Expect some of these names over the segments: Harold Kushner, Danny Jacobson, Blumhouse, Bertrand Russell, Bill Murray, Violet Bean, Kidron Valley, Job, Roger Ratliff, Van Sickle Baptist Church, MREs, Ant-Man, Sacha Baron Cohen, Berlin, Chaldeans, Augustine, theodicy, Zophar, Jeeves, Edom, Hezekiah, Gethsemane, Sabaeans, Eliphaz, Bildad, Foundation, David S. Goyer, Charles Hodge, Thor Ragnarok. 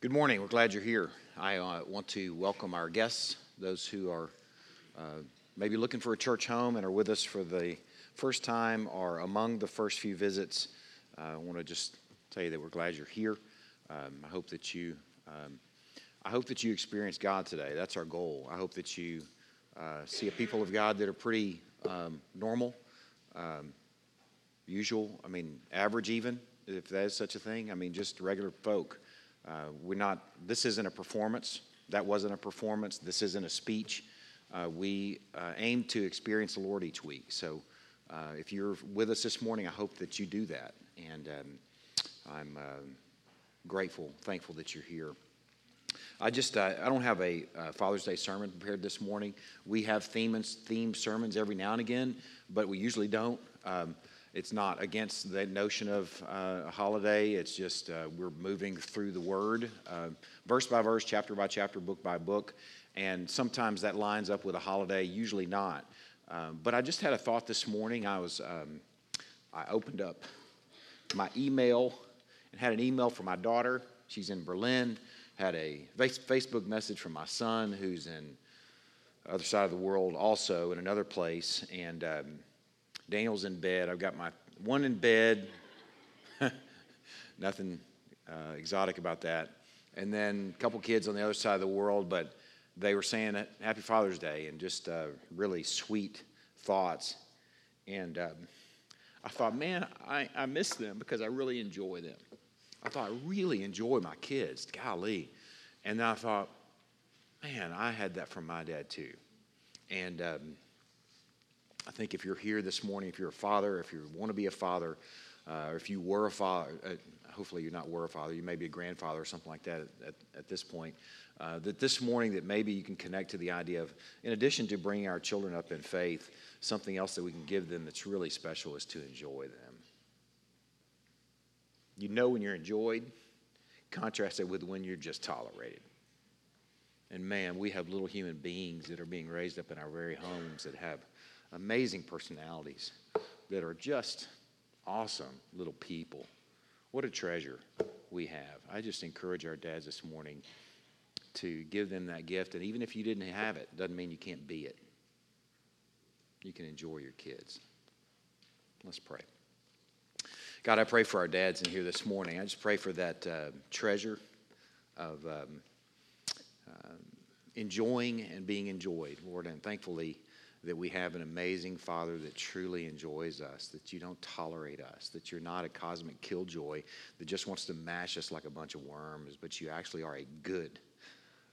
Good morning. We're glad you're here. I want to welcome our guests, those who are maybe looking for a church home and are with us for the first time or among the first few visits. I want to just tell you that we're glad you're here. I hope that you experience God today. That's our goal. I hope that you see a people of God that are pretty normal, usual. I mean, average even, if that is such a thing. I mean, just regular folk. This isn't a performance. That wasn't a performance. This isn't a speech. We aim to experience the Lord each week. So if you're with us this morning, I hope that you do that. And I'm grateful, thankful that you're here. I don't have a Father's Day sermon prepared this morning. We have themed sermons every now and again, but we usually don't. It's not against the notion of a holiday. It's just we're moving through the Word, verse by verse, chapter by chapter, book by book. And sometimes that lines up with a holiday, usually not. But I just had a thought this morning. I opened up my email and had an email from my daughter. She's in Berlin. Had a Facebook message from my son who's in the other side of the world also in another place. And Daniel's in bed. I've got my one in bed. Nothing exotic about that. And then a couple kids on the other side of the world, but they were saying Happy Father's Day and just really sweet thoughts. And I thought, man, I miss them because I really enjoy them. I thought, I really enjoy my kids. Golly. And then I thought, man, I had that from my dad too. And I think if you're here this morning, if you're a father, if you want to be a father, or if you were a father, hopefully you were a father, you may be a grandfather or something like that at this point, that this morning that maybe you can connect to the idea of, in addition to bringing our children up in faith, something else that we can give them that's really special is to enjoy them. You know when you're enjoyed, contrast it with when you're just tolerated. And man, we have little human beings that are being raised up in our very homes that have amazing personalities that are just awesome little people. What a treasure we have. I just encourage our dads this morning to give them that gift. And even if you didn't have it, doesn't mean you can't be it. You can enjoy your kids. Let's pray. God, I pray for our dads in here this morning. I just pray for that treasure of enjoying and being enjoyed, Lord. And thankfully, that we have an amazing Father that truly enjoys us, that you don't tolerate us, that you're not a cosmic killjoy that just wants to mash us like a bunch of worms, but you actually are a good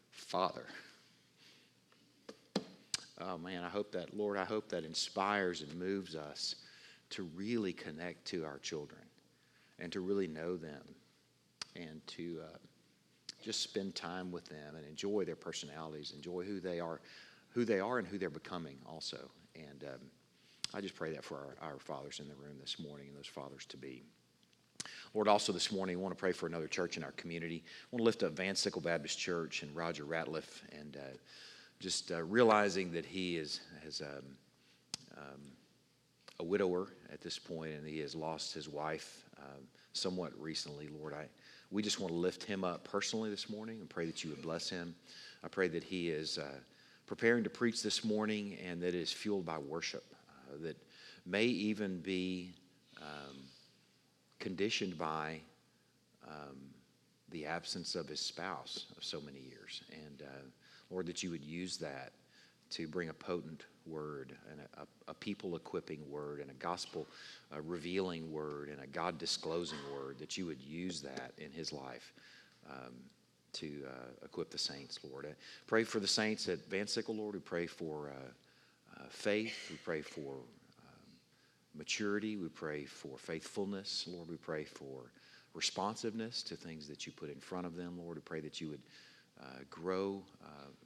Father. Oh, man, I hope that, Lord, I hope that inspires and moves us to really connect to our children and to really know them and to just spend time with them and enjoy their personalities, enjoy who they are and who they're becoming also. And I just pray that for our fathers in the room this morning and those fathers to be. Lord, also this morning, we want to pray for another church in our community. I want to lift up Van Sickle Baptist Church and Roger Ratliff and just realizing that he is a widower at this point and he has lost his wife somewhat recently. Lord, we just want to lift him up personally this morning and pray that you would bless him. I pray that he is preparing to preach this morning, and that is fueled by worship, that may even be conditioned by the absence of his spouse of so many years. And Lord, that you would use that to bring a potent word and a people-equipping word and a gospel-revealing word and a God-disclosing word, that you would use that in his life to equip the saints, Lord. I pray for the saints at Van Sickle, Lord. We pray for faith. We pray for maturity. We pray for faithfulness, Lord. We pray for responsiveness to things that you put in front of them, Lord. We pray that you would grow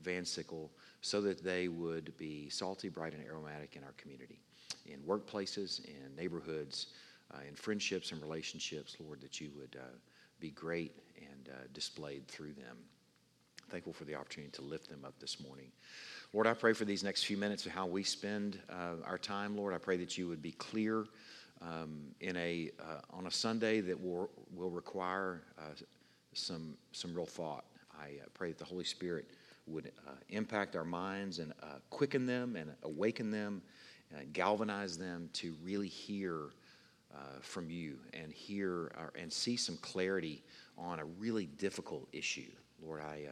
Van Sickle so that they would be salty, bright, and aromatic in our community, in workplaces, in neighborhoods, in friendships and relationships, Lord, that you would be great and displayed through them. Thankful for the opportunity to lift them up this morning. Lord, I pray for these next few minutes of how we spend our time, Lord. I pray that you would be clear on a Sunday that will require some real thought. I pray that the Holy Spirit would impact our minds and quicken them and awaken them and galvanize them to really hear from you and hear and see some clarity on a really difficult issue. Lord, I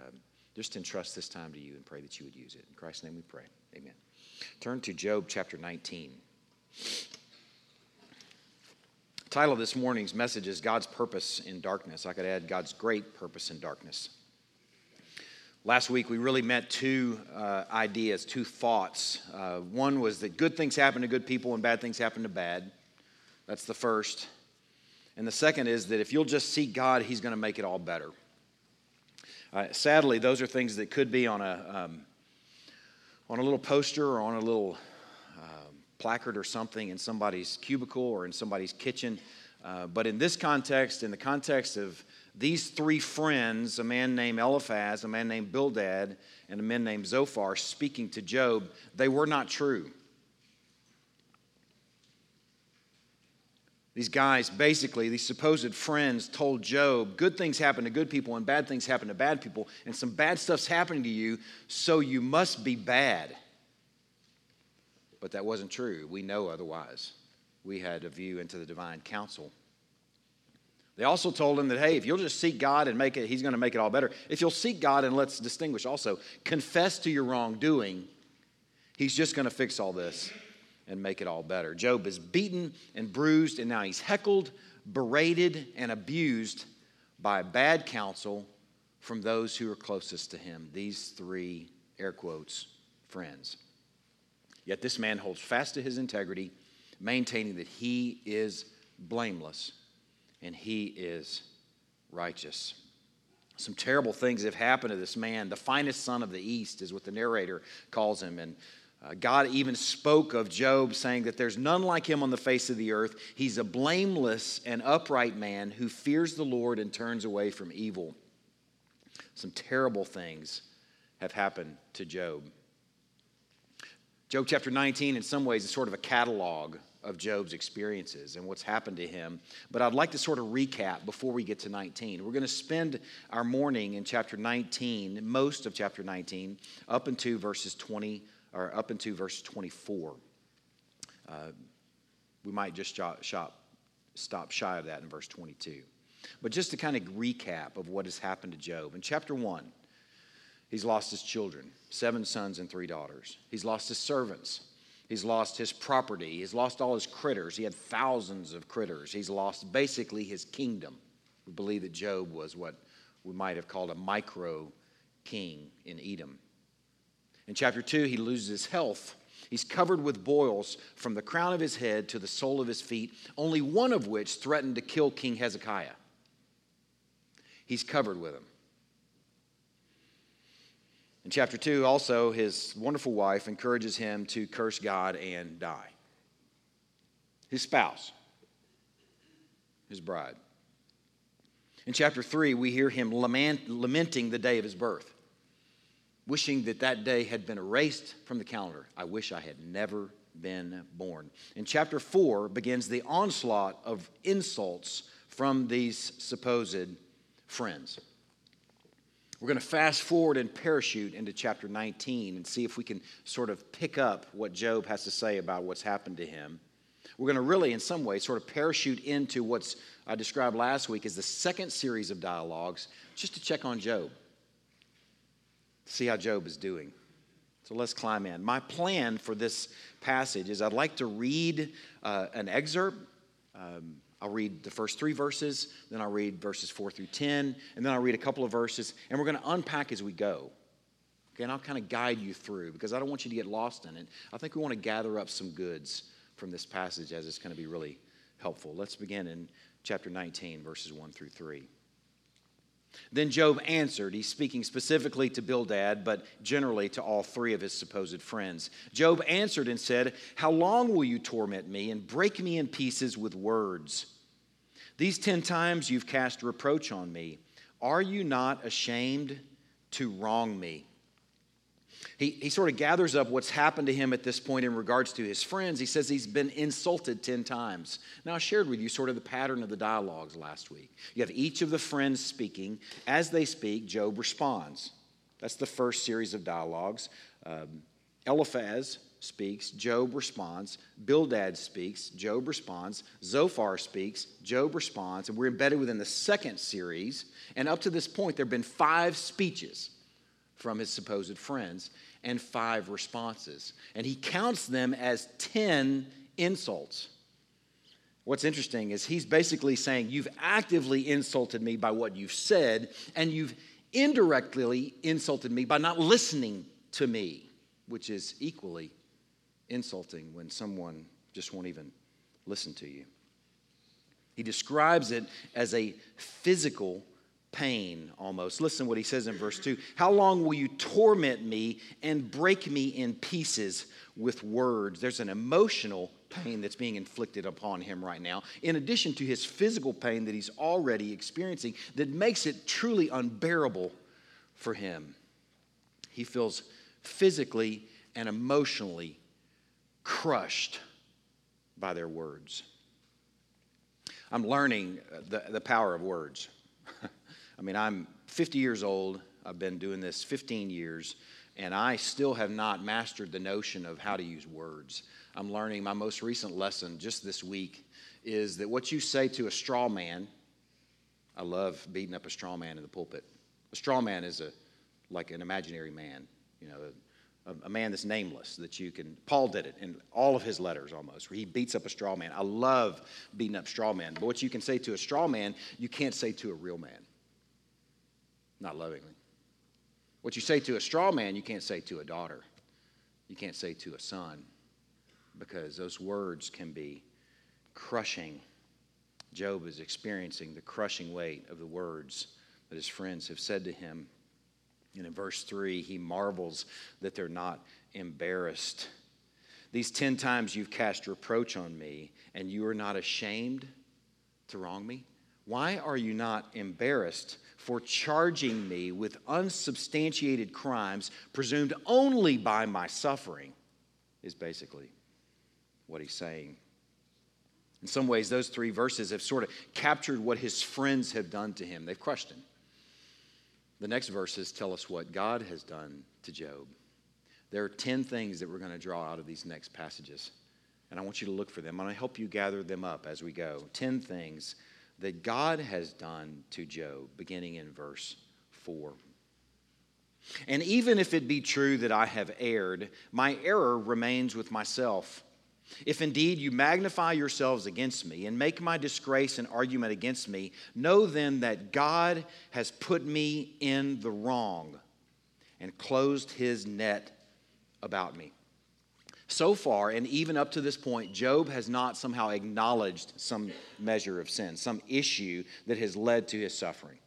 just entrust this time to you and pray that you would use it. In Christ's name we pray. Amen. Turn to Job chapter 19. The title of this morning's message is God's Purpose in Darkness. I could add God's Great Purpose in Darkness. Last week, we really met two ideas, two thoughts. One was that good things happen to good people and bad things happen to bad. That's the first. And the second is that if you'll just seek God, he's going to make it all better. Sadly, those are things that could be on a little poster or on a little placard or something in somebody's cubicle or in somebody's kitchen. But in this context, in the context of these three friends, a man named Eliphaz, a man named Bildad, and a man named Zophar speaking to Job, they were not true. These guys, basically, these supposed friends told Job, good things happen to good people and bad things happen to bad people, and some bad stuff's happening to you, so you must be bad. But that wasn't true. We know otherwise. We had a view into the divine counsel. They also told him that, hey, if you'll just seek God and make it, he's going to make it all better. If you'll seek God, and let's distinguish also, confess to your wrongdoing, he's just going to fix all this and make it all better. Job is beaten and bruised, and now he's heckled, berated, and abused by bad counsel from those who are closest to him, these three, air quotes, friends. Yet this man holds fast to his integrity, maintaining that he is blameless. And he is righteous. Some terrible things have happened to this man. The finest son of the East is what the narrator calls him. And God even spoke of Job, saying that there's none like him on the face of the earth. He's a blameless and upright man who fears the Lord and turns away from evil. Some terrible things have happened to Job. Job chapter 19, in some ways, is sort of a catalog of Job's experiences and what's happened to him. But I'd like to sort of recap before we get to 19. We're going to spend our morning in chapter 19, most of chapter 19, up into verses 20 or up into verse 24. We might just stop shy of that in verse 22. But just to kind of recap of what has happened to Job. In chapter 1, he's lost his children, 7 sons and 3 daughters. He's lost his servants. He's lost his property. He's lost all his critters. He had thousands of critters. He's lost basically his kingdom. We believe that Job was what we might have called a micro king in Edom. In chapter 2, he loses his health. He's covered with boils from the crown of his head to the sole of his feet, only one of which threatened to kill King Hezekiah. He's covered with them. In chapter 2, also, his wonderful wife encourages him to curse God and die. His spouse, his bride. In chapter 3, we hear him lamenting the day of his birth, wishing that that day had been erased from the calendar. I wish I had never been born. In chapter 4 begins the onslaught of insults from these supposed friends. We're going to fast forward and parachute into chapter 19 and see if we can sort of pick up what Job has to say about what's happened to him. We're going to really, in some way, sort of parachute into what I described last week as the second series of dialogues, just to check on Job, see how Job is doing. So let's climb in. My plan for this passage is I'd like to read an excerpt. I'll read the first 3 verses, then I'll read verses 4 through 10, and then I'll read a couple of verses, and we're going to unpack as we go. Okay, and I'll kind of guide you through, because I don't want you to get lost in it. I think we want to gather up some goods from this passage, as it's going to be really helpful. Let's begin in chapter 19, verses 1 through 3. Then Job answered. He's speaking specifically to Bildad, but generally to all three of his supposed friends. Job answered and said, "How long will you torment me and break me in pieces with words? These 10 times you've cast reproach on me. Are you not ashamed to wrong me? He sort of gathers up what's happened to him at this point in regards to his friends. He says he's been insulted 10 times. Now, I shared with you sort of the pattern of the dialogues last week. You have each of the friends speaking. As they speak, Job responds. That's the first series of dialogues. Eliphaz speaks. Job responds. Bildad speaks. Job responds. Zophar speaks. Job responds. And we're embedded within the second series. And up to this point, there have been 5 speeches from his supposed friends and 5 responses. And he counts them as 10 insults. What's interesting is he's basically saying, you've actively insulted me by what you've said, and you've indirectly insulted me by not listening to me, which is equally insulting when someone just won't even listen to you. He describes it as a physical pain almost. Listen to what he says in verse 2. How long will you torment me and break me in pieces with words? There's an emotional pain that's being inflicted upon him right now, in addition to his physical pain that he's already experiencing, that makes it truly unbearable for him. He feels physically and emotionally crushed by their words. I'm learning the power of words. I mean, I'm 50 years old, I've been doing this 15 years, and I still have not mastered the notion of how to use words. I'm learning. My most recent lesson just this week is that what you say to a straw man, I love beating up a straw man in the pulpit. A straw man is like an imaginary man, you know, a man that's nameless, that you can, Paul did it in all of his letters almost, where he beats up a straw man. I love beating up straw men, but what you can say to a straw man, you can't say to a real man. Not lovingly. What you say to a straw man, you can't say to a daughter. You can't say to a son, because those words can be crushing. Job is experiencing the crushing weight of the words that his friends have said to him. And in verse 3, he marvels that they're not embarrassed. These 10 times you've cast reproach on me, and you are not ashamed to wrong me? Why are you not embarrassed for charging me with unsubstantiated crimes presumed only by my suffering, is basically what he's saying. In some ways, those 3 verses have sort of captured what his friends have done to him. They've crushed him. The next verses tell us what God has done to Job. There are 10 things that we're going to draw out of these next passages, and I want you to look for them. I'm going to help you gather them up as we go. 10 things that God has done to Job, beginning in verse 4. And even if it be true that I have erred, my error remains with myself. If indeed you magnify yourselves against me and make my disgrace an argument against me, know then that God has put me in the wrong and closed his net about me. So far, and even up to this point, Job has not somehow acknowledged some measure of sin, some issue that has led to his suffering.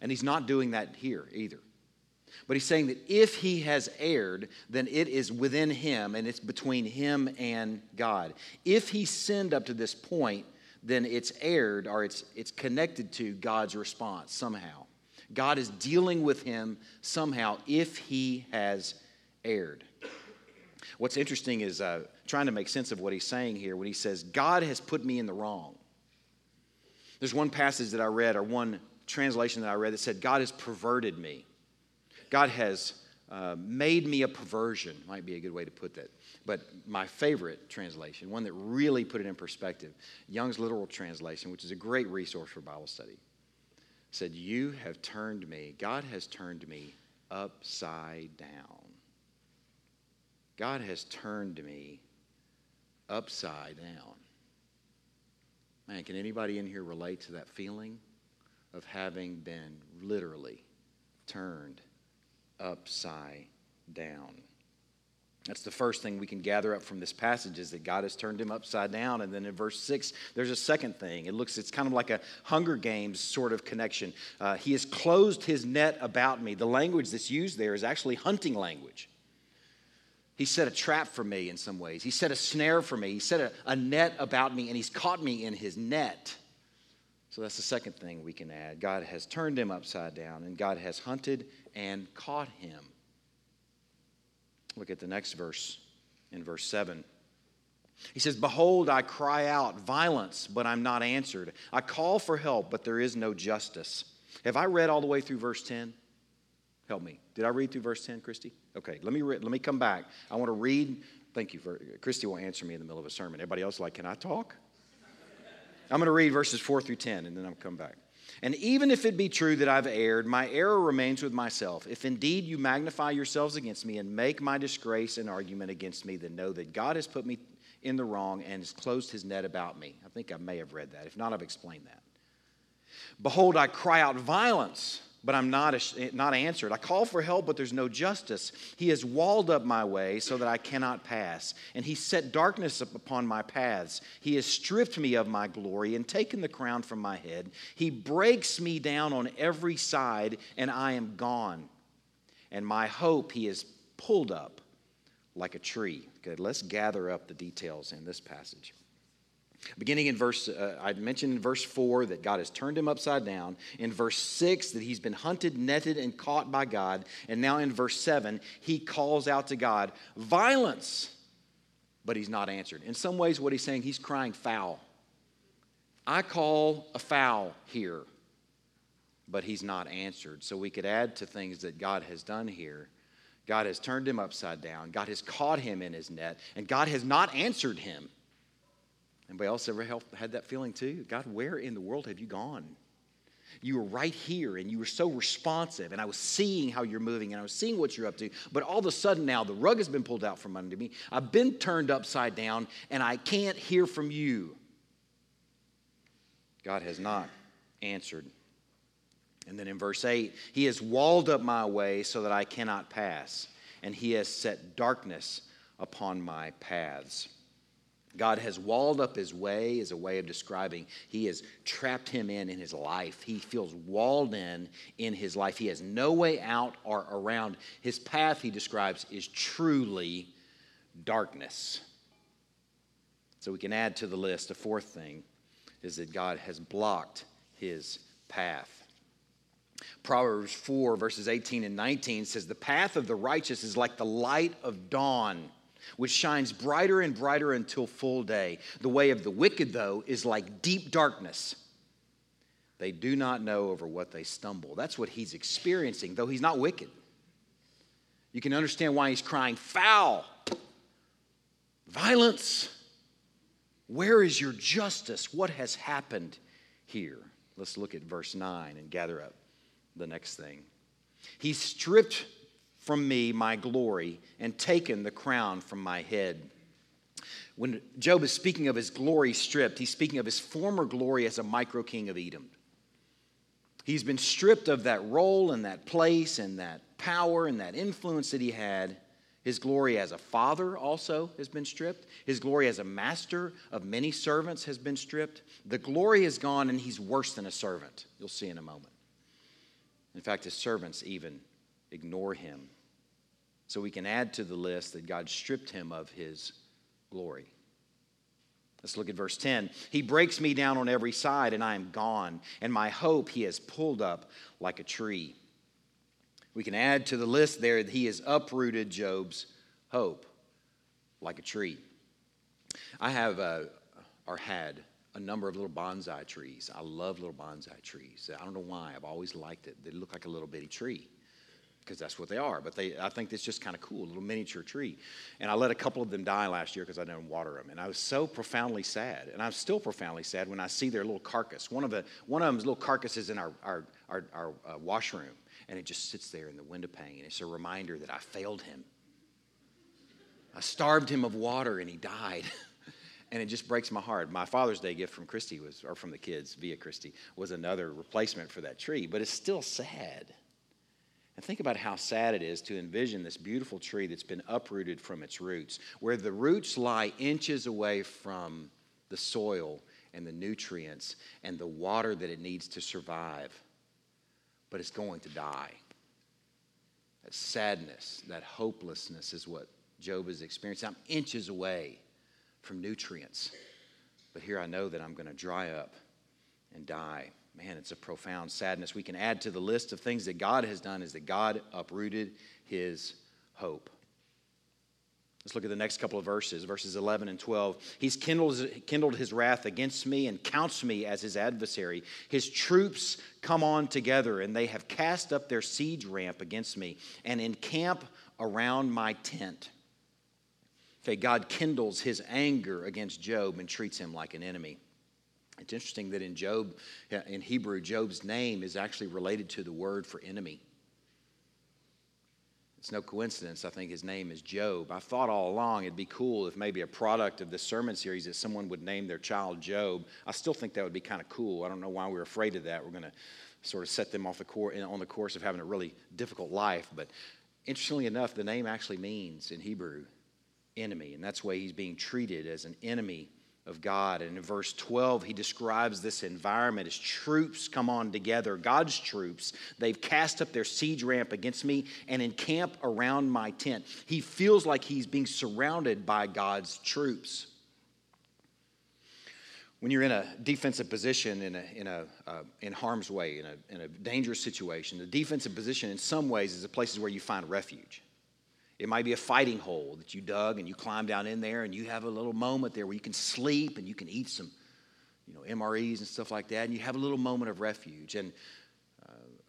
And he's not doing that here either. But he's saying that if he has erred, then it is within him, and it's between him and God. If he sinned up to this point, then it's erred, or it's connected to God's response somehow. God is dealing with him somehow if he has erred. What's interesting is trying to make sense of what he's saying here when he says, God has put me in the wrong. There's one passage that I read, or one translation that I read, that said, God has perverted me. God has made me a perversion, might be a good way to put that. But my favorite translation, one that really put it in perspective, Young's Literal Translation, which is a great resource for Bible study, said, you have turned me, God has turned me upside down. God has turned me upside down. Man, can anybody in here relate to that feeling of having been literally turned upside down? That's the first thing we can gather up from this passage, is that God has turned him upside down. And then in verse 6, there's a second thing. It's kind of like a Hunger Games sort of connection. He has closed his net about me. The language that's used there is actually hunting language. He set a trap for me in some ways. He set a snare for me. He set a net about me, and he's caught me in his net. So that's the second thing we can add. God has turned him upside down, and God has hunted and caught him. Look at the next verse, in verse 7. He says, "Behold, I cry out violence, but I'm not answered. I call for help, but there is no justice." Have I read all the way through verse 10? Help me. Did I read through verse 10, Christy? Okay, let me come back. I want to read. Thank you. Christy will answer me in the middle of a sermon. Everybody else like, can I talk? I'm going to read verses 4 through 10, and then I'll come back. "And even if it be true that I've erred, my error remains with myself. If indeed you magnify yourselves against me and make my disgrace an argument against me, then know that God has put me in the wrong and has closed his net about me." I think I may have read that. If not, I've explained that. "Behold, I cry out violence, but I'm not answered. I call for help, but there's no justice. He has walled up my way so that I cannot pass, and he set darkness upon my paths. He has stripped me of my glory and taken the crown from my head. He breaks me down on every side, and I am gone. And my hope he has pulled up like a tree." Good, let's gather up the details in this passage. Beginning in verse, I mentioned in verse 4 that God has turned him upside down. In verse 6 that he's been hunted, netted, and caught by God. And now in verse 7, he calls out to God, violence, but he's not answered. In some ways what he's saying, he's crying foul. I call a foul here, but he's not answered. So we could add to things that God has done here. God has turned him upside down. God has caught him in his net, and God has not answered him. Anybody else ever had that feeling too? God, where in the world have you gone? You were right here, and you were so responsive, and I was seeing how you're moving, and I was seeing what you're up to, but all of a sudden now the rug has been pulled out from under me. I've been turned upside down, and I can't hear from you. God has not answered. And then in verse 8, he has walled up my way so that I cannot pass, and he has set darkness upon my paths. God has walled up his way is a way of describing he has trapped him in his life. He feels walled in his life. He has no way out or around. His path, he describes, is truly darkness. So we can add to the list a fourth thing, is that God has blocked his path. Proverbs 4, verses 18 and 19 says, "The path of the righteous is like the light of dawn, which shines brighter and brighter until full day. The way of the wicked, though, is like deep darkness. They do not know over what they stumble." That's what he's experiencing, though he's not wicked. You can understand why he's crying, foul, violence. Where is your justice? What has happened here? Let's look at verse 9 and gather up the next thing. "He stripped from me my glory and taken the crown from my head." When Job is speaking of his glory stripped, he's speaking of his former glory as a micro-king of Edom. He's been stripped of that role and that place and that power and that influence that he had. His glory as a father also has been stripped. His glory as a master of many servants has been stripped. The glory is gone, and he's worse than a servant. You'll see in a moment. In fact, his servants even ignore him. So we can add to the list that God stripped him of his glory. Let's look at verse 10. "He breaks me down on every side, and I am gone, and my hope he has pulled up like a tree." We can add to the list there that he has uprooted Job's hope like a tree. I have had a number of little bonsai trees. I love little bonsai trees. I don't know why. I've always liked it. They look like a little bitty tree because that's what they are. But I think it's just kind of cool, a little miniature tree. And I let a couple of them die last year because I didn't water them. And I was so profoundly sad. And I'm still profoundly sad when I see their little carcass. One of them's little carcass is in our washroom. And it just sits there in the window pane. And it's a reminder that I failed him. I starved him of water, and he died. And it just breaks my heart. My Father's Day gift from Christy was, or from the kids via Christy, was another replacement for that tree. But it's still sad. And think about how sad it is to envision this beautiful tree that's been uprooted from its roots, where the roots lie inches away from the soil and the nutrients and the water that it needs to survive. But it's going to die. That sadness, that hopelessness is what Job is experiencing. I'm inches away from nutrients, but here I know that I'm going to dry up and die. Man, it's a profound sadness. We can add to the list of things that God has done is that God uprooted his hope. Let's look at the next couple of verses, verses 11 and 12. He's kindled his wrath against me and counts me as his adversary. His troops come on together, and they have cast up their siege ramp against me and encamp around my tent. Okay, God kindles his anger against Job and treats him like an enemy. It's interesting that in Hebrew, Job's name is actually related to the word for enemy. It's no coincidence, I think his name is Job. I thought all along it'd be cool if maybe a product of this sermon series that someone would name their child Job. I still think that would be kind of cool. I don't know why we're afraid of that. We're going to sort of set them off on the course of having a really difficult life. But interestingly enough, the name actually means in Hebrew enemy, and that's why he's being treated as an enemy of God. And in verse 12, he describes this environment as troops come on together, God's troops. They've cast up their siege ramp against me and encamp around my tent. He feels like he's being surrounded by God's troops. When you're in a defensive position, in harm's way, in a dangerous situation, the defensive position in some ways is the places where you find refuge. It might be a fighting hole that you dug and you climb down in there and you have a little moment there where you can sleep and you can eat some, MREs and stuff like that, and you have a little moment of refuge. And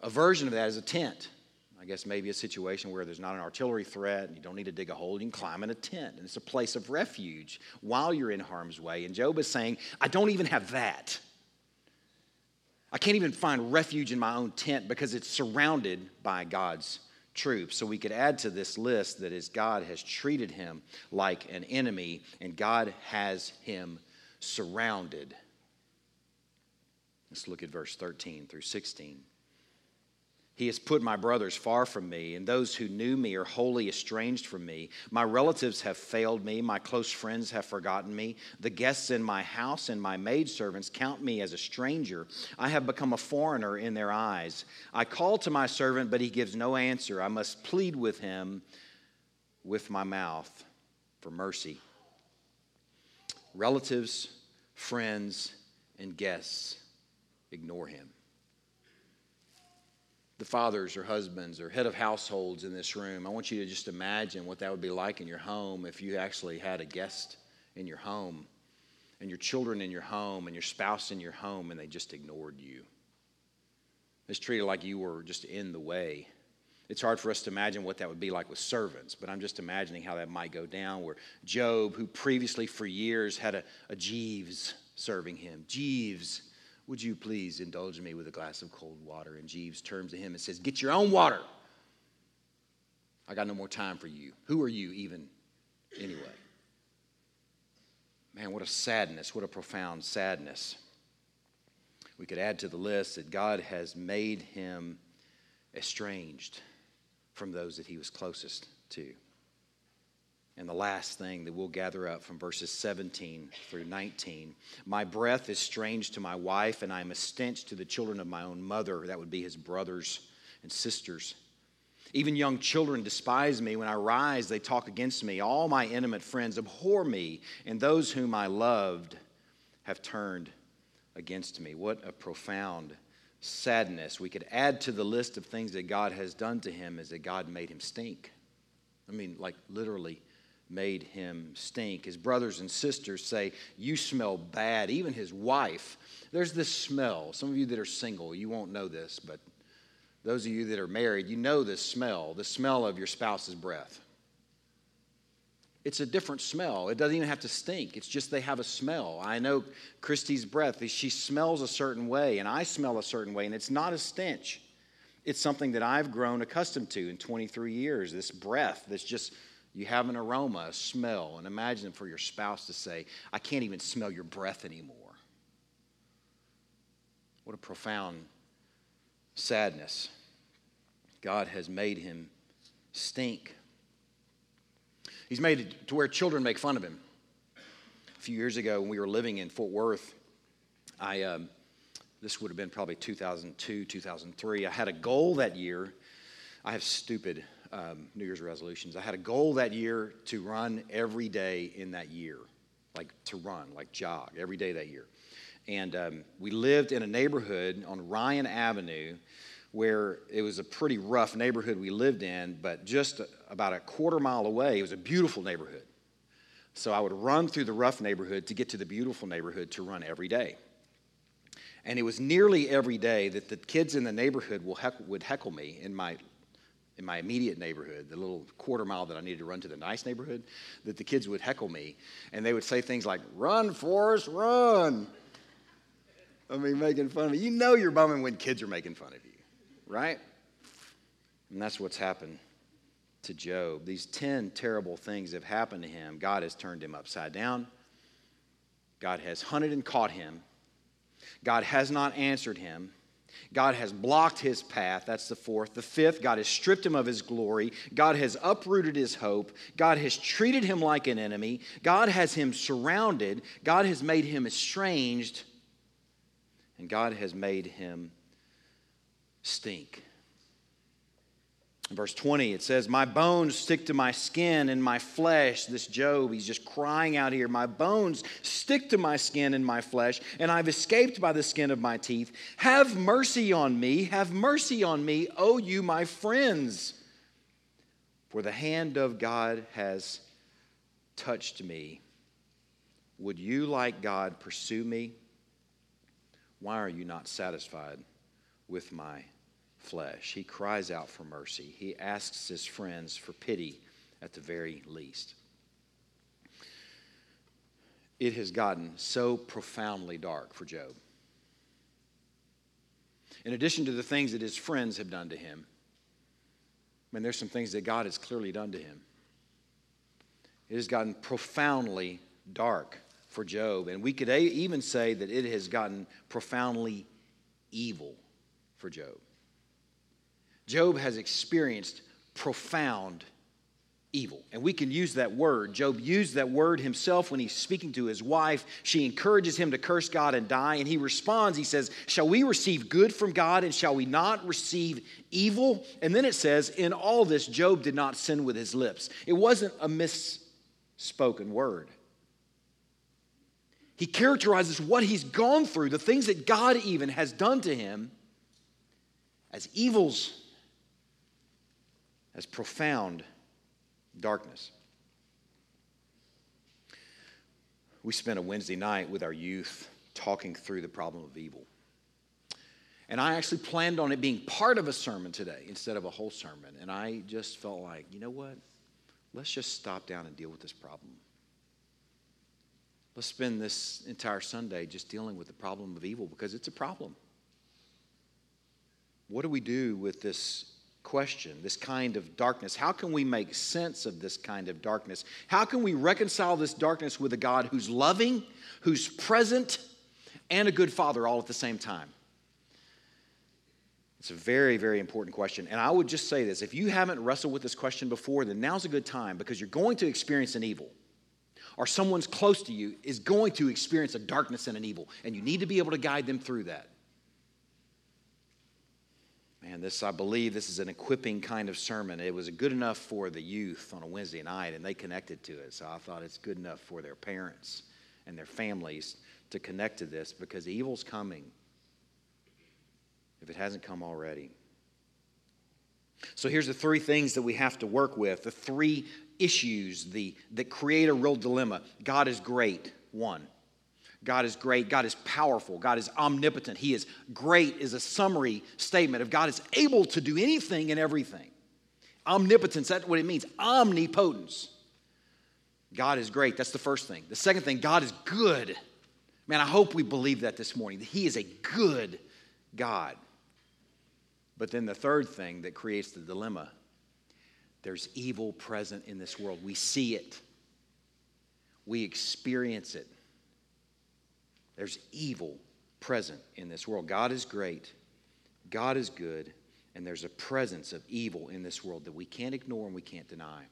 a version of that is a tent. I guess maybe a situation where there's not an artillery threat and you don't need to dig a hole. You can climb in a tent, and it's a place of refuge while you're in harm's way. And Job is saying, I don't even have that. I can't even find refuge in my own tent because it's surrounded by God's troops. So we could add to this list that as God has treated him like an enemy, and God has him surrounded. Let's look at verse 13 through 16. He has put my brothers far from me, and those who knew me are wholly estranged from me. My relatives have failed me. My close friends have forgotten me. The guests in my house and my maidservants count me as a stranger. I have become a foreigner in their eyes. I call to my servant, but he gives no answer. I must plead with him with my mouth for mercy. Relatives, friends, and guests ignore him. The fathers or husbands or head of households in this room, I want you to just imagine what that would be like in your home if you actually had a guest in your home and your children in your home and your spouse in your home, and they just ignored you. It's treated like you were just in the way. It's hard for us to imagine what that would be like with servants, but I'm just imagining how that might go down, where Job, who previously for years had a Jeeves serving him, Jeeves, would you please indulge me with a glass of cold water? And Jeeves turns to him and says, get your own water. I got no more time for you. Who are you even anyway? Man, what a sadness, what a profound sadness. We could add to the list that God has made him estranged from those that he was closest to. And the last thing that we'll gather up from verses 17 through 19, my breath is strange to my wife, and I am a stench to the children of my own mother. That would be his brothers and sisters. Even young children despise me. When I rise, they talk against me. All my intimate friends abhor me, and those whom I loved have turned against me. What a profound sadness. We could add to the list of things that God has done to him is that God made him stink. I mean, like literally made him stink. His brothers and sisters say, you smell bad. Even his wife, there's this smell. Some of you that are single, you won't know this, but those of you that are married, you know this smell, the smell of your spouse's breath. It's a different smell. It doesn't even have to stink. It's just they have a smell. I know Christy's breath. She smells a certain way, and I smell a certain way, and it's not a stench. It's something that I've grown accustomed to in 23 years, this breath that's just, you have an aroma, a smell, and imagine for your spouse to say, I can't even smell your breath anymore. What a profound sadness. God has made him stink. He's made it to where children make fun of him. A few years ago when we were living in Fort Worth, this would have been probably 2002, 2003. I had a goal that year. I have stupid New Year's resolutions. I had a goal that year to run every day in that year, like jog every day that year. And we lived in a neighborhood on Ryan Avenue where it was a pretty rough neighborhood we lived in, but just about a quarter mile away, it was a beautiful neighborhood. So I would run through the rough neighborhood to get to the beautiful neighborhood to run every day. And it was nearly every day that the kids in the neighborhood would heckle me in my immediate neighborhood, the little quarter mile that I needed to run to the nice neighborhood, that the kids would heckle me, and they would say things like, "Run, Forrest, run." I mean, making fun of me. You know you're bumming when kids are making fun of you, right? And that's what's happened to Job. These 10 terrible things have happened to him. God has turned him upside down. God has hunted and caught him. God has not answered him. God has blocked his path. That's the fourth. The fifth, God has stripped him of his glory. God has uprooted his hope. God has treated him like an enemy. God has him surrounded. God has made him estranged. And God has made him stink. In verse 20, it says, "My bones stick to my skin and my flesh." This Job, he's just crying out here. "My bones stick to my skin and my flesh, and I've escaped by the skin of my teeth. Have mercy on me. Have mercy on me, O you, my friends. For the hand of God has touched me. Would you, like God, pursue me? Why are you not satisfied with my flesh?" He cries out for mercy. He asks his friends for pity at the very least. It has gotten so profoundly dark for Job. In addition to the things that his friends have done to him, I mean, there's some things that God has clearly done to him. It has gotten profoundly dark for Job, and we could even say that it has gotten profoundly evil for Job. Job has experienced profound evil. And we can use that word. Job used that word himself when he's speaking to his wife. She encourages him to curse God and die. And he responds, he says, "Shall we receive good from God, and shall we not receive evil?" And then it says, "In all this, Job did not sin with his lips." It wasn't a misspoken word. He characterizes what he's gone through, the things that God even has done to him, as evils, as profound darkness. We spent a Wednesday night with our youth talking through the problem of evil. And I actually planned on it being part of a sermon today instead of a whole sermon. And I just felt like, you know what? Let's just stop down and deal with this problem. Let's spend this entire Sunday just dealing with the problem of evil, because it's a problem. What do we do with this question, this kind of darkness? How can we make sense of this kind of darkness? How can we reconcile this darkness with a God who's loving, who's present, and a good father all at the same time? It's a very, very important question. And I would just say this: if you haven't wrestled with this question before, then now's a good time, because you're going to experience an evil, or someone's close to you is going to experience a darkness and an evil, and you need to be able to guide them through that. Man, this, I believe this is an equipping kind of sermon. It was good enough for the youth on a Wednesday night, and they connected to it. So I thought it's good enough for their parents and their families to connect to this, because evil's coming, if it hasn't come already. So here's the three things that we have to work with, the three issues that create a real dilemma. God is great, one. God is great. God is powerful. God is omnipotent. He is great is a summary statement of God is able to do anything and everything. Omnipotence, that's what it means. Omnipotence. God is great. That's the first thing. The second thing, God is good. Man, I hope we believe that this morning, that He is a good God. But then the third thing that creates the dilemma, there's evil present in this world. We see it. We experience it. There's evil present in this world. God is great, God is good, and there's a presence of evil in this world that we can't ignore and we can't deny.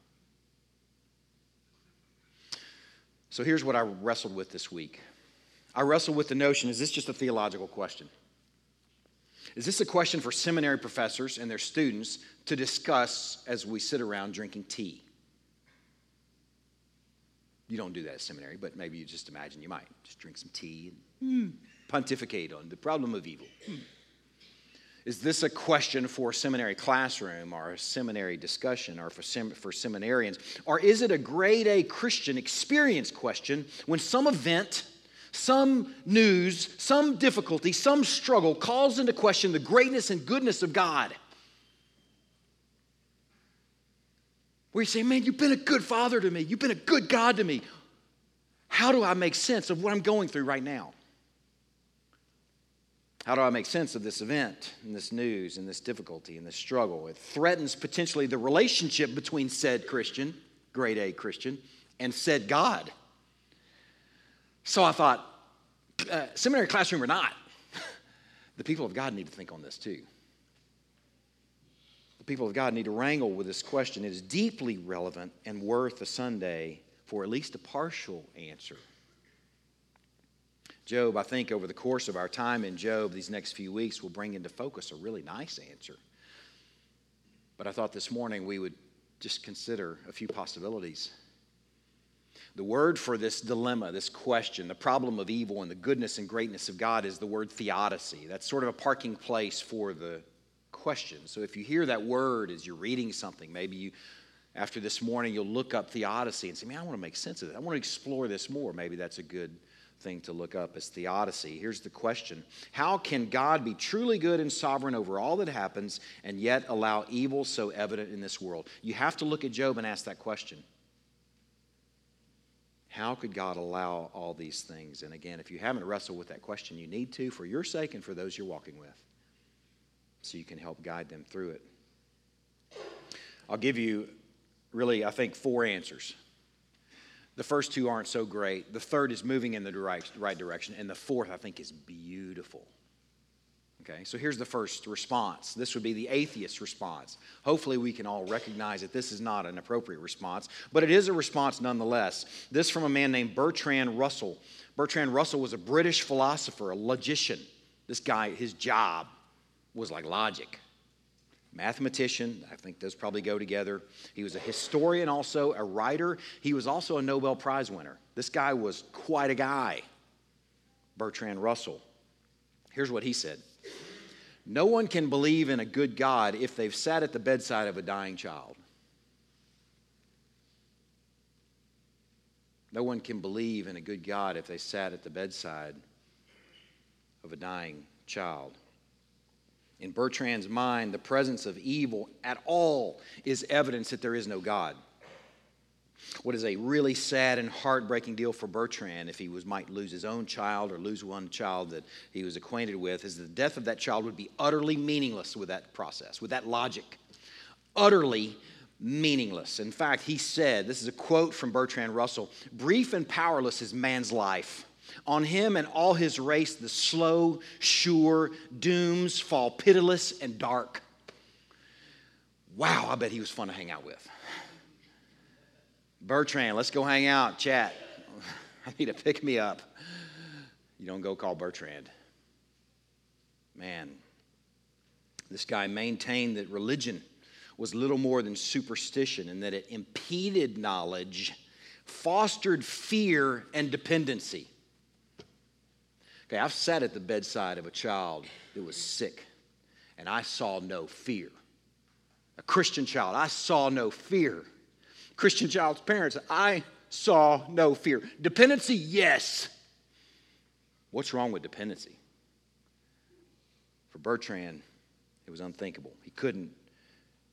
So here's what I wrestled with this week. I wrestled with the notion, is this just a theological question? Is this a question for seminary professors and their students to discuss as we sit around drinking tea? You don't do that at seminary, but maybe you just imagine you might. Just drink some tea and pontificate on the problem of evil. Is this a question for a seminary classroom or a seminary discussion or for seminarians? Or is it a grade A Christian experience question when some event, some news, some difficulty, some struggle calls into question the greatness and goodness of God? Where you say, man, you've been a good father to me. You've been a good God to me. How do I make sense of what I'm going through right now? How do I make sense of this event and this news and this difficulty and this struggle? It threatens potentially the relationship between said Christian, grade A Christian, and said God. So I thought, seminary classroom or not, the people of God need to think on this too. The people of God need to wrangle with this question. It is deeply relevant and worth a Sunday for at least a partial answer. Job, I think over the course of our time in Job, these next few weeks will bring into focus a really nice answer. But I thought this morning we would just consider a few possibilities. The word for this dilemma, this question, the problem of evil and the goodness and greatness of God is the word theodicy. That's sort of a parking place for the question. So if you hear that word as you're reading something, maybe you, after this morning, you'll look up theodicy and say, man, I want to make sense of it. I want to explore this more. Maybe that's a good thing to look up is theodicy. Here's the question. How can God be truly good and sovereign over all that happens and yet allow evil so evident in this world? You have to look at Job and ask that question. How could God allow all these things? And again, if you haven't wrestled with that question, you need to for your sake and for those you're walking with so you can help guide them through it. I'll give you really, I think, four answers. The first two aren't so great. The third is moving in the right direction. And the fourth, I think, is beautiful. Okay, so here's the first response. This would be the atheist response. Hopefully we can all recognize that this is not an appropriate response, but it is a response nonetheless. This from a man named Bertrand Russell. Bertrand Russell was a British philosopher, a logician. This guy, his job was like logic. Mathematician, I think those probably go together. He was a historian also, a writer. He was also a Nobel Prize winner. This guy was quite a guy, Bertrand Russell. Here's what he said. No one can believe in a good God if they've sat at the bedside of a dying child. No one can believe in a good God if they sat at the bedside of a dying child. In Bertrand's mind, the presence of evil at all is evidence that there is no God. What is a really sad and heartbreaking deal for Bertrand, if he might lose his own child or lose one child that he was acquainted with, is the death of that child would be utterly meaningless with that process, with that logic. Utterly meaningless. In fact, he said, this is a quote from Bertrand Russell, "Brief and powerless is man's life. On him and all his race, the slow, sure dooms fall pitiless and dark." Wow, I bet he was fun to hang out with. Bertrand, let's go hang out, chat. I need a pick-me-up. You don't go call Bertrand. Man, this guy maintained that religion was little more than superstition and that it impeded knowledge, fostered fear and dependency. Okay, I've sat at the bedside of a child that was sick, and I saw no fear. A Christian child, I saw no fear. Christian child's parents, I saw no fear. Dependency, yes. What's wrong with dependency? For Bertrand, it was unthinkable. He couldn't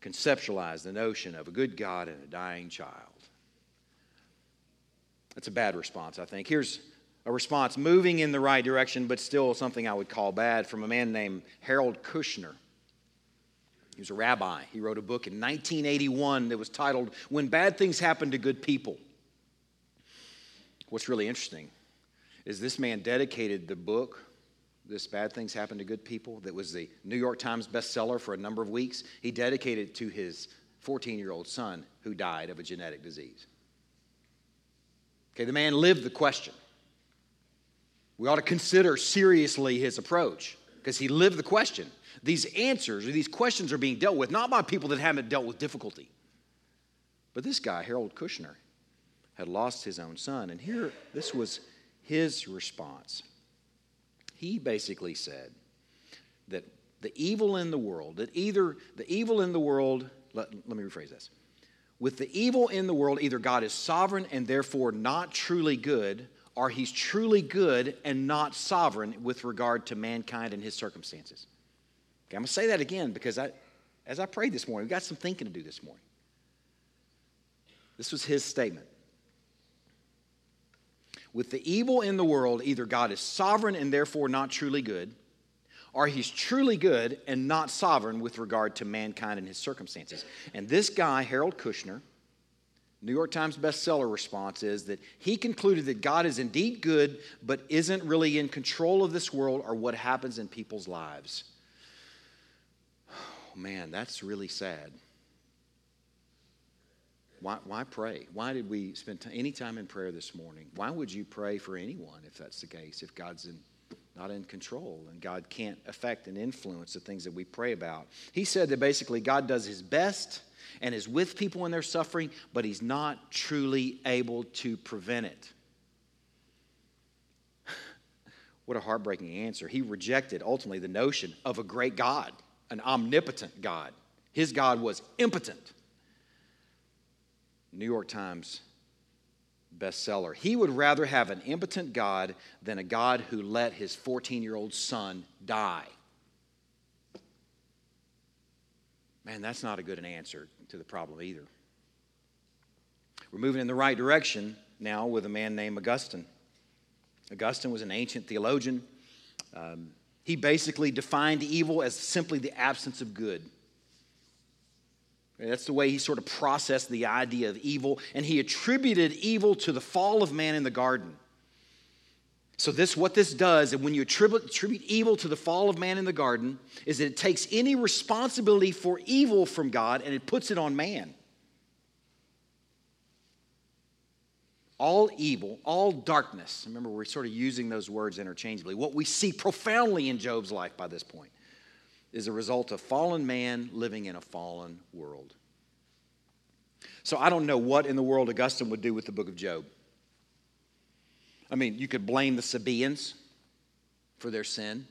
conceptualize the notion of a good God and a dying child. That's a bad response, I think. Here's a response moving in the right direction, but still something I would call bad, from a man named Harold Kushner. He was a rabbi. He wrote a book in 1981 that was titled, When Bad Things Happen to Good People. What's really interesting is this man dedicated the book, This Bad Things Happen to Good People, that was the New York Times bestseller for a number of weeks. He dedicated it to his 14-year-old son who died of a genetic disease. Okay, the man lived the question. We ought to consider seriously his approach because he lived the question. These answers or these questions are being dealt with not by people that haven't dealt with difficulty. But this guy, Harold Kushner, had lost his own son. And here, this was his response. He basically said that the evil in the world, that either the evil in the world, let me rephrase this. With the evil in the world, either God is sovereign and therefore not truly good, or he's truly good and not sovereign with regard to mankind and his circumstances. Okay, I'm going to say that again because as I prayed this morning, we got some thinking to do this morning. This was his statement. With the evil in the world, either God is sovereign and therefore not truly good, or he's truly good and not sovereign with regard to mankind and his circumstances. And this guy, Harold Kushner, New York Times bestseller response is that he concluded that God is indeed good, but isn't really in control of this world or what happens in people's lives. Oh, man, that's really sad. Why pray? Why did we spend any time in prayer this morning? Why would you pray for anyone if that's the case, if God's not in control and God can't affect and influence the things that we pray about? He said that basically God does his best and is with people in their suffering, but he's not truly able to prevent it. What a heartbreaking answer. He rejected ultimately the notion of a great God, an omnipotent God. His God was impotent. New York Times bestseller. He would rather have an impotent God than a God who let his 14-year-old son die. Man, that's not a good an answer to the problem either. We're moving in the right direction now with a man named Augustine. Augustine was an ancient theologian. He basically defined evil as simply the absence of good. That's the way he sort of processed the idea of evil, and he attributed evil to the fall of man in the garden. So what this does, and when you attribute evil to the fall of man in the garden, is that it takes any responsibility for evil from God and it puts it on man. All evil, all darkness. Remember, we're sort of using those words interchangeably. What we see profoundly in Job's life by this point is a result of fallen man living in a fallen world. So I don't know what in the world Augustine would do with the book of Job. I mean, you could blame the Sabaeans for their sin.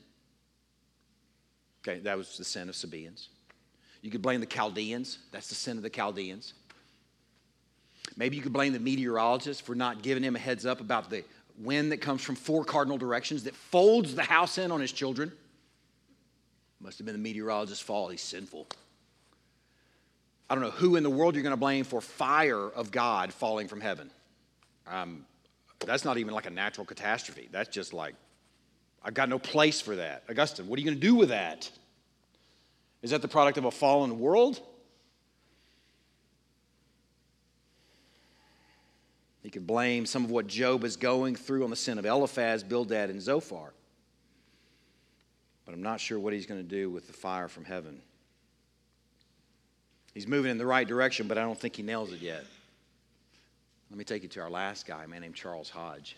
Okay, that was the sin of Sabaeans. You could blame the Chaldeans. That's the sin of the Chaldeans. Maybe you could blame the meteorologist for not giving him a heads up about the wind that comes from 4 cardinal directions that folds the house in on his children. Must have been the meteorologist's fault. He's sinful. I don't know who in the world you're going to blame for fire of God falling from heaven. That's not even like a natural catastrophe. That's just like, I've got no place for that. Augustine, what are you going to do with that? Is that the product of a fallen world? He could blame some of what Job is going through on the sin of Eliphaz, Bildad, and Zophar. But I'm not sure what he's going to do with the fire from heaven. He's moving in the right direction, but I don't think he nails it yet. Let me take you to our last guy, a man named Charles Hodge.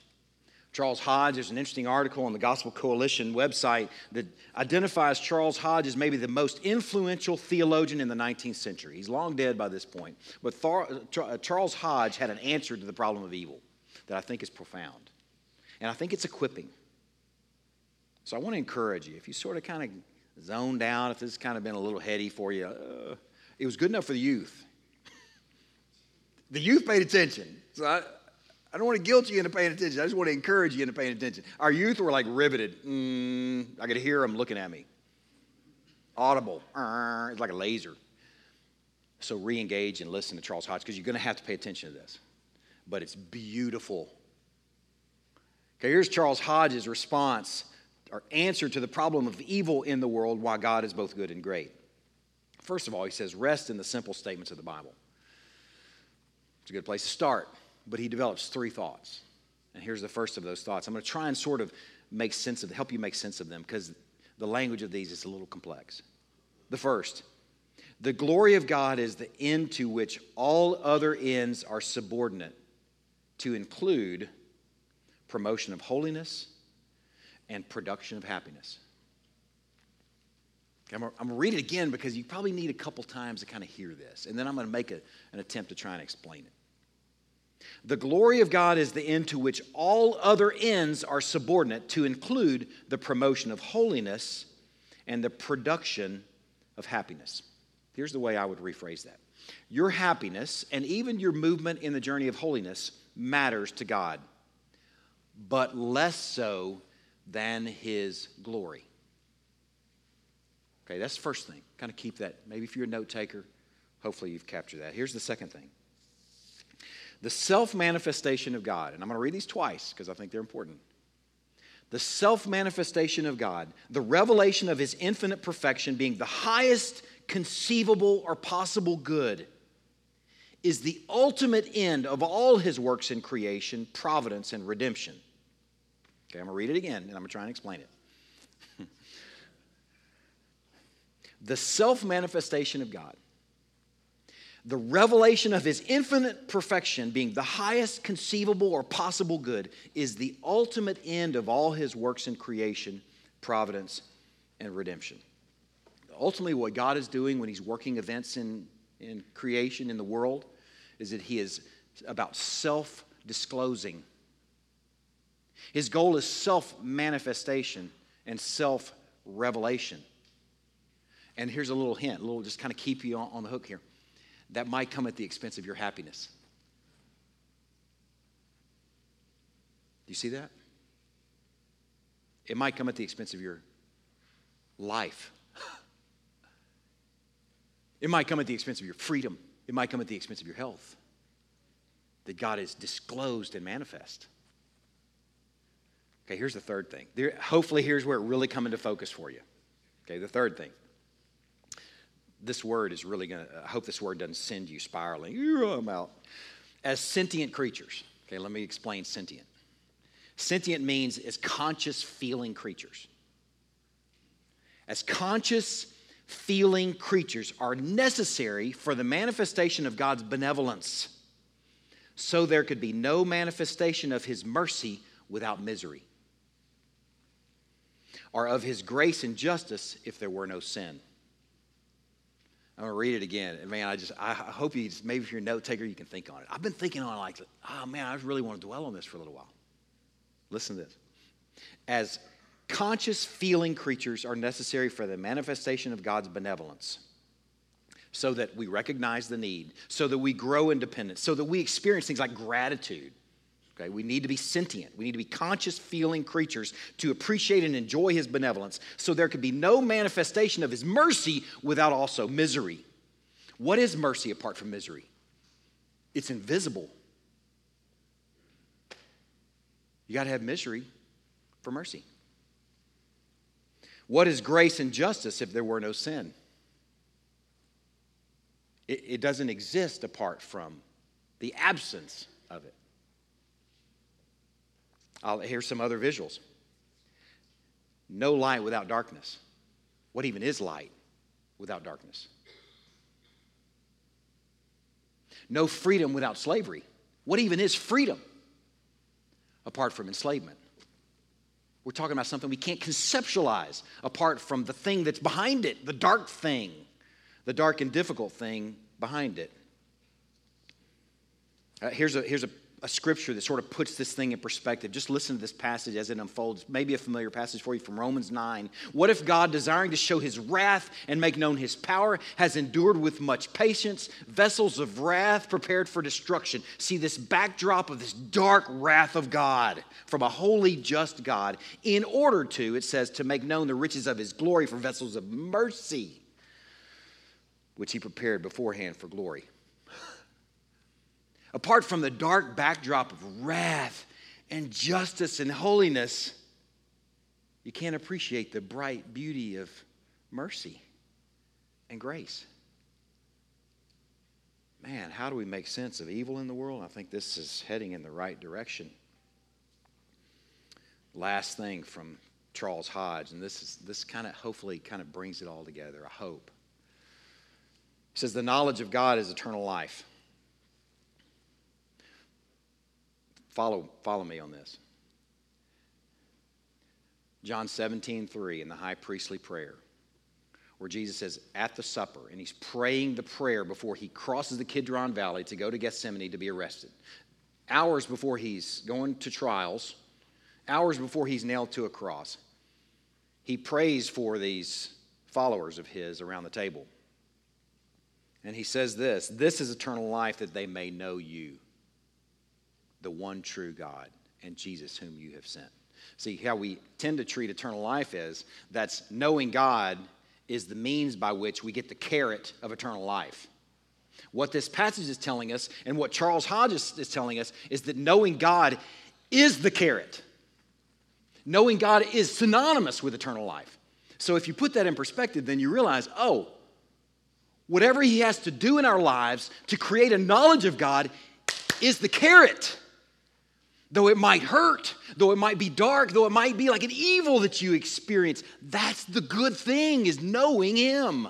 Charles Hodge, there's an interesting article on the Gospel Coalition website that identifies Charles Hodge as maybe the most influential theologian in the 19th century. He's long dead by this point. But Charles Hodge had an answer to the problem of evil that I think is profound. And I think it's equipping. So I want to encourage you, if you sort of kind of zoned out, if this has kind of been a little heady for you, it was good enough for the youth. The youth paid attention. So I don't want to guilt you into paying attention. I just want to encourage you into paying attention. Our youth were like riveted. I could hear them looking at me. Audible. It's like a laser. So re-engage and listen to Charles Hodge because you're going to have to pay attention to this. But it's beautiful. Okay, here's Charles Hodge's response or answer to the problem of evil in the world, why God is both good and great. First of all, he says, rest in the simple statements of the Bible. It's a good place to start, but he develops 3 thoughts. And here's the first of those thoughts. I'm going to try and sort of help you make sense of them because the language of these is a little complex. The first, the glory of God is the end to which all other ends are subordinate, to include promotion of holiness and production of happiness. I'm going to read it again because you probably need a couple times to kind of hear this. And then I'm going to make an attempt to try and explain it. The glory of God is the end to which all other ends are subordinate, to include the promotion of holiness and the production of happiness. Here's the way I would rephrase that. Your happiness and even your movement in the journey of holiness matters to God, but less so than His glory. Okay, that's the first thing. Kind of keep that. Maybe if you're a note taker, hopefully you've captured that. Here's the second thing. The self-manifestation of God. And I'm going to read these twice because I think they're important. The self-manifestation of God, the revelation of His infinite perfection being the highest conceivable or possible good, is the ultimate end of all His works in creation, providence, and redemption. Okay, I'm going to read it again, and I'm going to try and explain it. The self-manifestation of God, the revelation of His infinite perfection being the highest conceivable or possible good, is the ultimate end of all His works in creation, providence, and redemption. Ultimately, what God is doing when He's working events in creation in the world is that He is about self-disclosing. His goal is self-manifestation and self-revelation. And here's a little hint, a little just kind of keep you on the hook here. That might come at the expense of your happiness. Do you see that? It might come at the expense of your life. It might come at the expense of your freedom. It might come at the expense of your health. That God is disclosed and manifest. Okay, here's the third thing. Hopefully here's where it really comes into focus for you. Okay, the third thing. This word is really going to, I hope this word doesn't send you spiraling. I'm out. As sentient creatures. Okay, let me explain sentient. Sentient means as conscious feeling creatures. As conscious feeling creatures are necessary for the manifestation of God's benevolence. So there could be no manifestation of His mercy without misery, or of His grace and justice if there were no sin. I'm going to read it again. And man, I hope you, maybe if you're a note taker, you can think on it. I've been thinking on it like, oh man, I really want to dwell on this for a little while. Listen to this. As conscious feeling creatures are necessary for the manifestation of God's benevolence, so that we recognize the need, so that we grow in dependence, so that we experience things like gratitude. Okay, we need to be sentient. We need to be conscious feeling creatures to appreciate and enjoy His benevolence, so there could be no manifestation of His mercy without also misery. What is mercy apart from misery? It's invisible. You got to have misery for mercy. What is grace and justice if there were no sin? It doesn't exist apart from the absence of it. Here's some other visuals. No light without darkness. What even is light without darkness? No freedom without slavery. What even is freedom apart from enslavement? We're talking about something we can't conceptualize apart from the thing that's behind it, the dark thing, the dark and difficult thing behind it. Here's a scripture that sort of puts this thing in perspective. Just listen to this passage as it unfolds. Maybe a familiar passage for you from Romans 9. What if God, desiring to show His wrath and make known His power, has endured with much patience vessels of wrath prepared for destruction? See this backdrop of this dark wrath of God from a holy, just God, in order to, it says, to make known the riches of His glory for vessels of mercy, which He prepared beforehand for glory. Apart from the dark backdrop of wrath and justice and holiness, you can't appreciate the bright beauty of mercy and grace. Man, how do we make sense of evil in the world? I think this is heading in the right direction. Last thing from Charles Hodge, and this kind of hopefully kind of brings it all together, I hope. He says, the knowledge of God is eternal life. Follow me on this. John 17:3 in the high priestly prayer, where Jesus says at the supper, and He's praying the prayer before He crosses the Kidron Valley to go to Gethsemane to be arrested. Hours before He's going to trials, hours before He's nailed to a cross, He prays for these followers of his around the table. And he says this, "This is eternal life, that they may know you, the one true God, and Jesus whom you have sent." See, how we tend to treat eternal life is that's knowing God is the means by which we get the carrot of eternal life. What this passage is telling us, and what Charles Hodge is telling us, is that knowing God is the carrot. Knowing God is synonymous with eternal life. So if you put that in perspective, then you realize, oh, whatever he has to do in our lives to create a knowledge of God is the carrot. Though it might hurt, though it might be dark, though it might be like an evil that you experience, that's the good thing, is knowing him.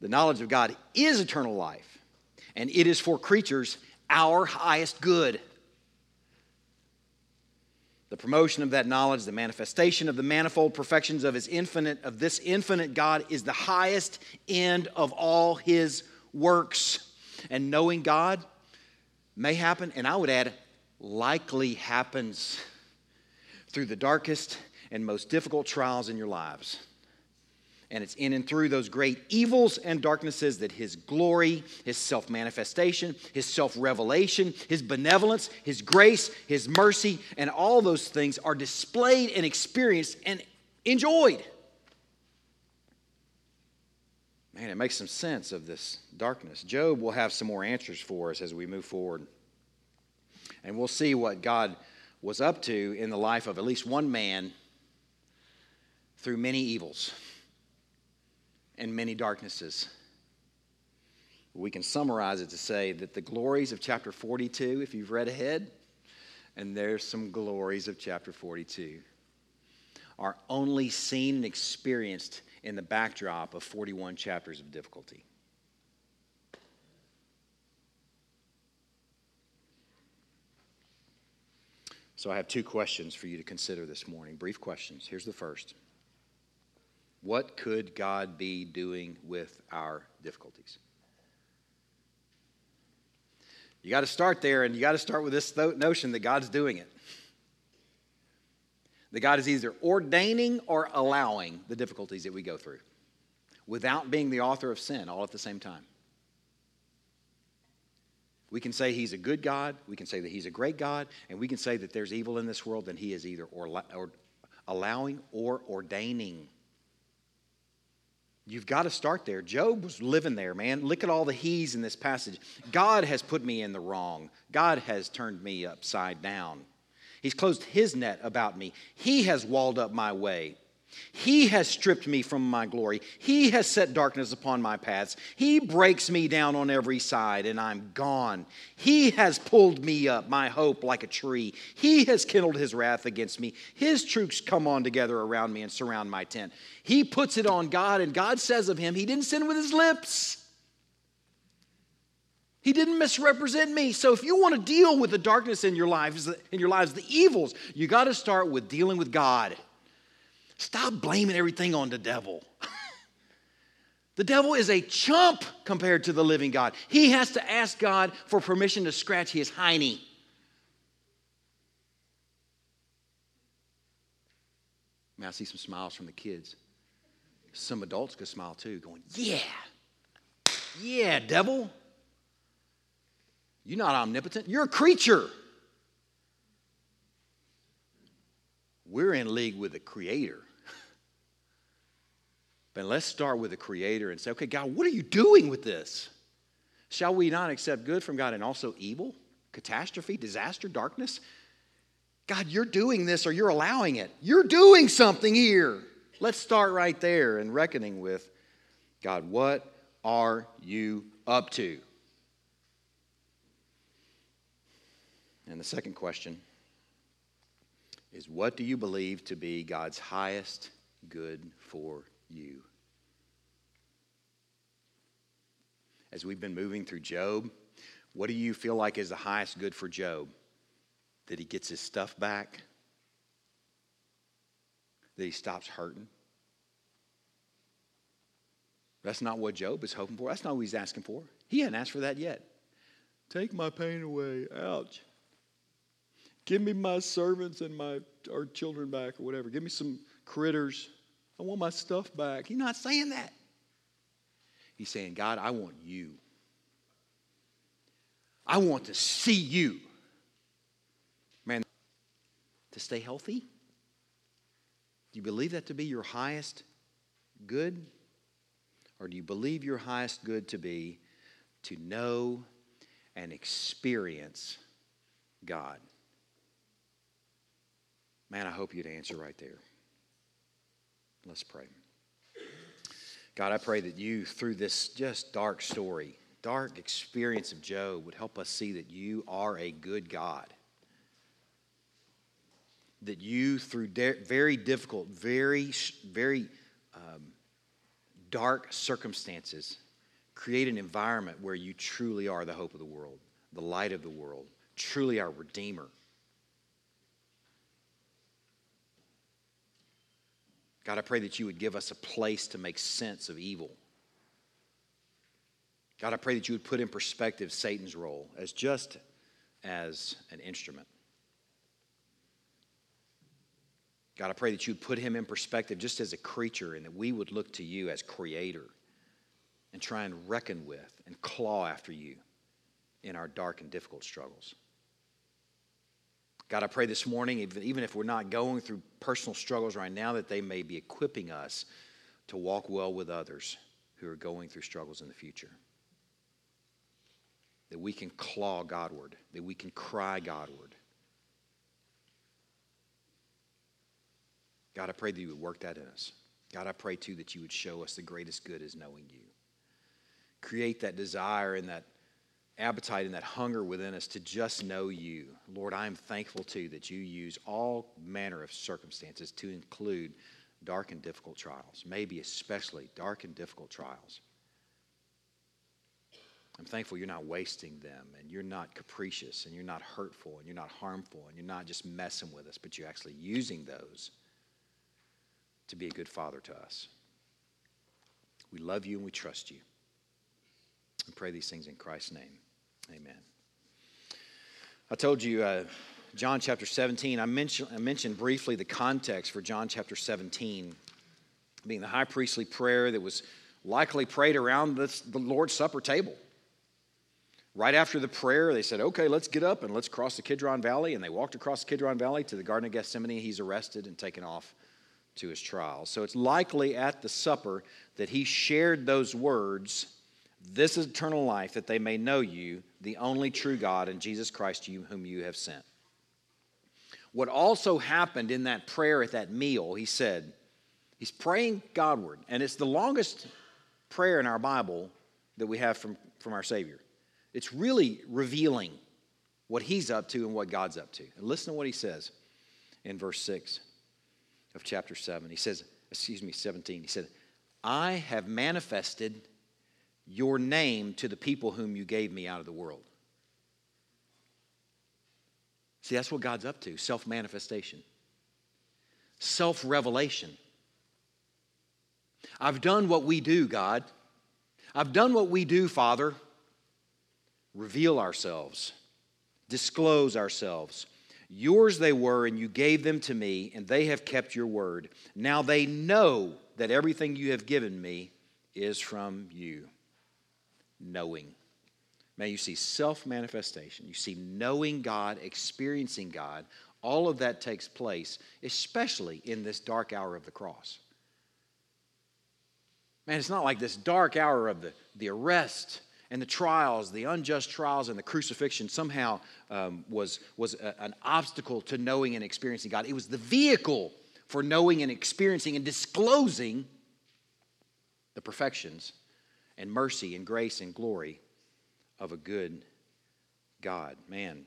The knowledge of God is eternal life, and it is for creatures our highest good. The promotion of that knowledge, the manifestation of the manifold perfections of this infinite God is the highest end of all his works. And knowing God may happen, and I would add, likely happens through the darkest and most difficult trials in your lives. And it's in and through those great evils and darknesses that his glory, his self-manifestation, his self-revelation, his benevolence, his grace, his mercy, and all those things are displayed and experienced and enjoyed. Man, it makes some sense of this darkness. Job will have some more answers for us as we move forward. And we'll see what God was up to in the life of at least one man through many evils and many darknesses. We can summarize it to say that the glories of chapter 42, if you've read ahead, and there's some glories of chapter 42, are only seen and experienced in the backdrop of 41 chapters of difficulty. So I have two questions for you to consider this morning, brief questions. Here's the first. What could God be doing with our difficulties? You got to start there, and you got to start with this notion that God's doing it. That God is either ordaining or allowing the difficulties that we go through without being the author of sin all at the same time. We can say he's a good God, we can say that he's a great God, and we can say that there's evil in this world, and he is either or allowing or ordaining. You've got to start there. Job was living there, man. Look at all the he's in this passage. God has put me in the wrong. God has turned me upside down. He's closed his net about me. He has walled up my way. He has stripped me from my glory. He has set darkness upon my paths. He breaks me down on every side, and I'm gone. He has pulled me up, my hope, like a tree. He has kindled his wrath against me. His troops come on together around me and surround my tent. He puts it on God, and God says of him, he didn't sin with his lips. He didn't misrepresent me. So if you want to deal with the darkness in your lives, the evils, you got to start with dealing with God. Stop blaming everything on the devil. The devil is a chump compared to the living God. He has to ask God for permission to scratch his hiney. Man, I see some smiles from the kids. Some adults could smile too, going, yeah, yeah, devil. You're not omnipotent. You're a creature. We're in league with the Creator. But let's start with the Creator and say, okay, God, what are you doing with this? Shall we not accept good from God and also evil, catastrophe, disaster, darkness? God, you're doing this, or you're allowing it. You're doing something here. Let's start right there and reckoning with, God, what are you up to? And the second question is, what do you believe to be God's highest good for you? As we've been moving through Job, what do you feel like is the highest good for Job? That he gets his stuff back? That he stops hurting? That's not what Job is hoping for. That's not what he's asking for. He hadn't asked for that yet. Take my pain away. Ouch. Give me my servants and our children back or whatever. Give me some critters. I want my stuff back. He's not saying that. He's saying, God, I want you. I want to see you. Man, to stay healthy? Do you believe that to be your highest good? Or do you believe your highest good to be to know and experience God? Man, I hope you'd answer right there. Let's pray. God, I pray that you, through this just dark story, dark experience of Job, would help us see that you are a good God. That you, through very difficult, very, very dark circumstances, create an environment where you truly are the hope of the world, the light of the world, truly our Redeemer. God, I pray that you would give us a place to make sense of evil. God, I pray that you would put in perspective Satan's role as just as an instrument. God, I pray that you would put him in perspective just as a creature, and that we would look to you as creator and try and reckon with and claw after you in our dark and difficult struggles. God, I pray this morning, even if we're not going through personal struggles right now, that they may be equipping us to walk well with others who are going through struggles in the future. That we can claw Godward, that we can cry Godward. God, I pray that you would work that in us. God, I pray too that you would show us the greatest good is knowing you. Create that desire and that appetite and that hunger within us to just know you. Lord, I am thankful too that you use all manner of circumstances to include dark and difficult trials, maybe especially dark and difficult trials. I'm thankful you're not wasting them, and you're not capricious, and you're not hurtful, and you're not harmful, and you're not just messing with us, but you're actually using those to be a good father to us. We love you and we trust you. We pray these things in Christ's name. Amen. I told you, John chapter 17, I mentioned briefly the context for John chapter 17 being the high priestly prayer that was likely prayed around the Lord's Supper table. Right after the prayer, they said, okay, let's get up and let's cross the Kidron Valley. And they walked across the Kidron Valley to the Garden of Gethsemane. He's arrested and taken off to his trial. So it's likely at the supper that he shared those words, "This is eternal life, that they may know you, the only true God, and Jesus Christ, whom you have sent." What also happened in that prayer at that meal, he said, he's praying Godward, and it's the longest prayer in our Bible that we have from our Savior. It's really revealing what he's up to and what God's up to. And listen to what he says in verse 6 of chapter 7. He says, 17, he said, "I have manifested your name to the people whom you gave me out of the world." See, that's what God's up to, self-manifestation, self-revelation. I've done what we do, God. I've done what we do, Father. Reveal ourselves, disclose ourselves. "Yours they were, and you gave them to me, and they have kept your word. Now they know that everything you have given me is from you." Knowing. Man, you see self-manifestation. You see knowing God, experiencing God. All of that takes place, especially in this dark hour of the cross. Man, it's not like this dark hour of the arrest and the trials, the unjust trials and the crucifixion somehow was an obstacle to knowing and experiencing God. It was the vehicle for knowing and experiencing and disclosing the perfections and mercy and grace and glory of a good God. Man,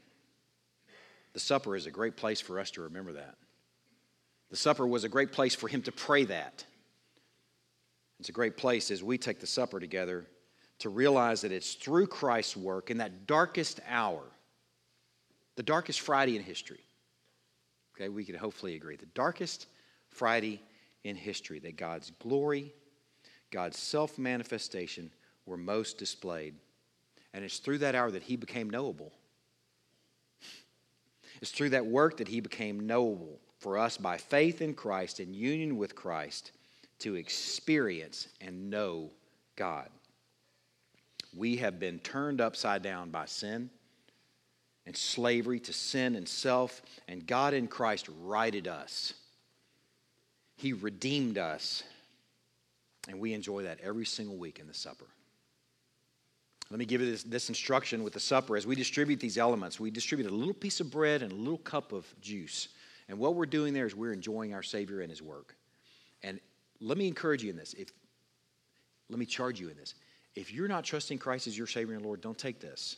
the supper is a great place for us to remember that. The supper was a great place for him to pray that. It's a great place as we take the supper together to realize that it's through Christ's work in that darkest hour, the darkest Friday in history. Okay, we can hopefully agree. The darkest Friday in history, that God's glory, God's self-manifestation were most displayed. And it's through that hour that he became knowable. It's through that work that he became knowable for us by faith in Christ and union with Christ to experience and know God. We have been turned upside down by sin and slavery to sin and self, and God in Christ righted us. He redeemed us, and we enjoy that every single week in the supper. Let me give you this instruction with the supper. As we distribute these elements, we distribute a little piece of bread and a little cup of juice. And what we're doing there is we're enjoying our Savior and His work. And let me encourage you in this. Let me charge you in this. If you're not trusting Christ as your Savior and Lord, don't take this.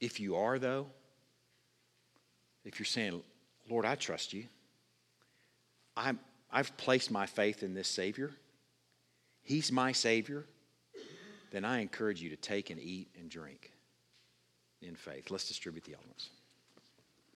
If you are, though, if you're saying, Lord, I trust you. I've placed my faith in this Savior. He's my Savior. Then I encourage you to take and eat and drink in faith. Let's distribute the elements.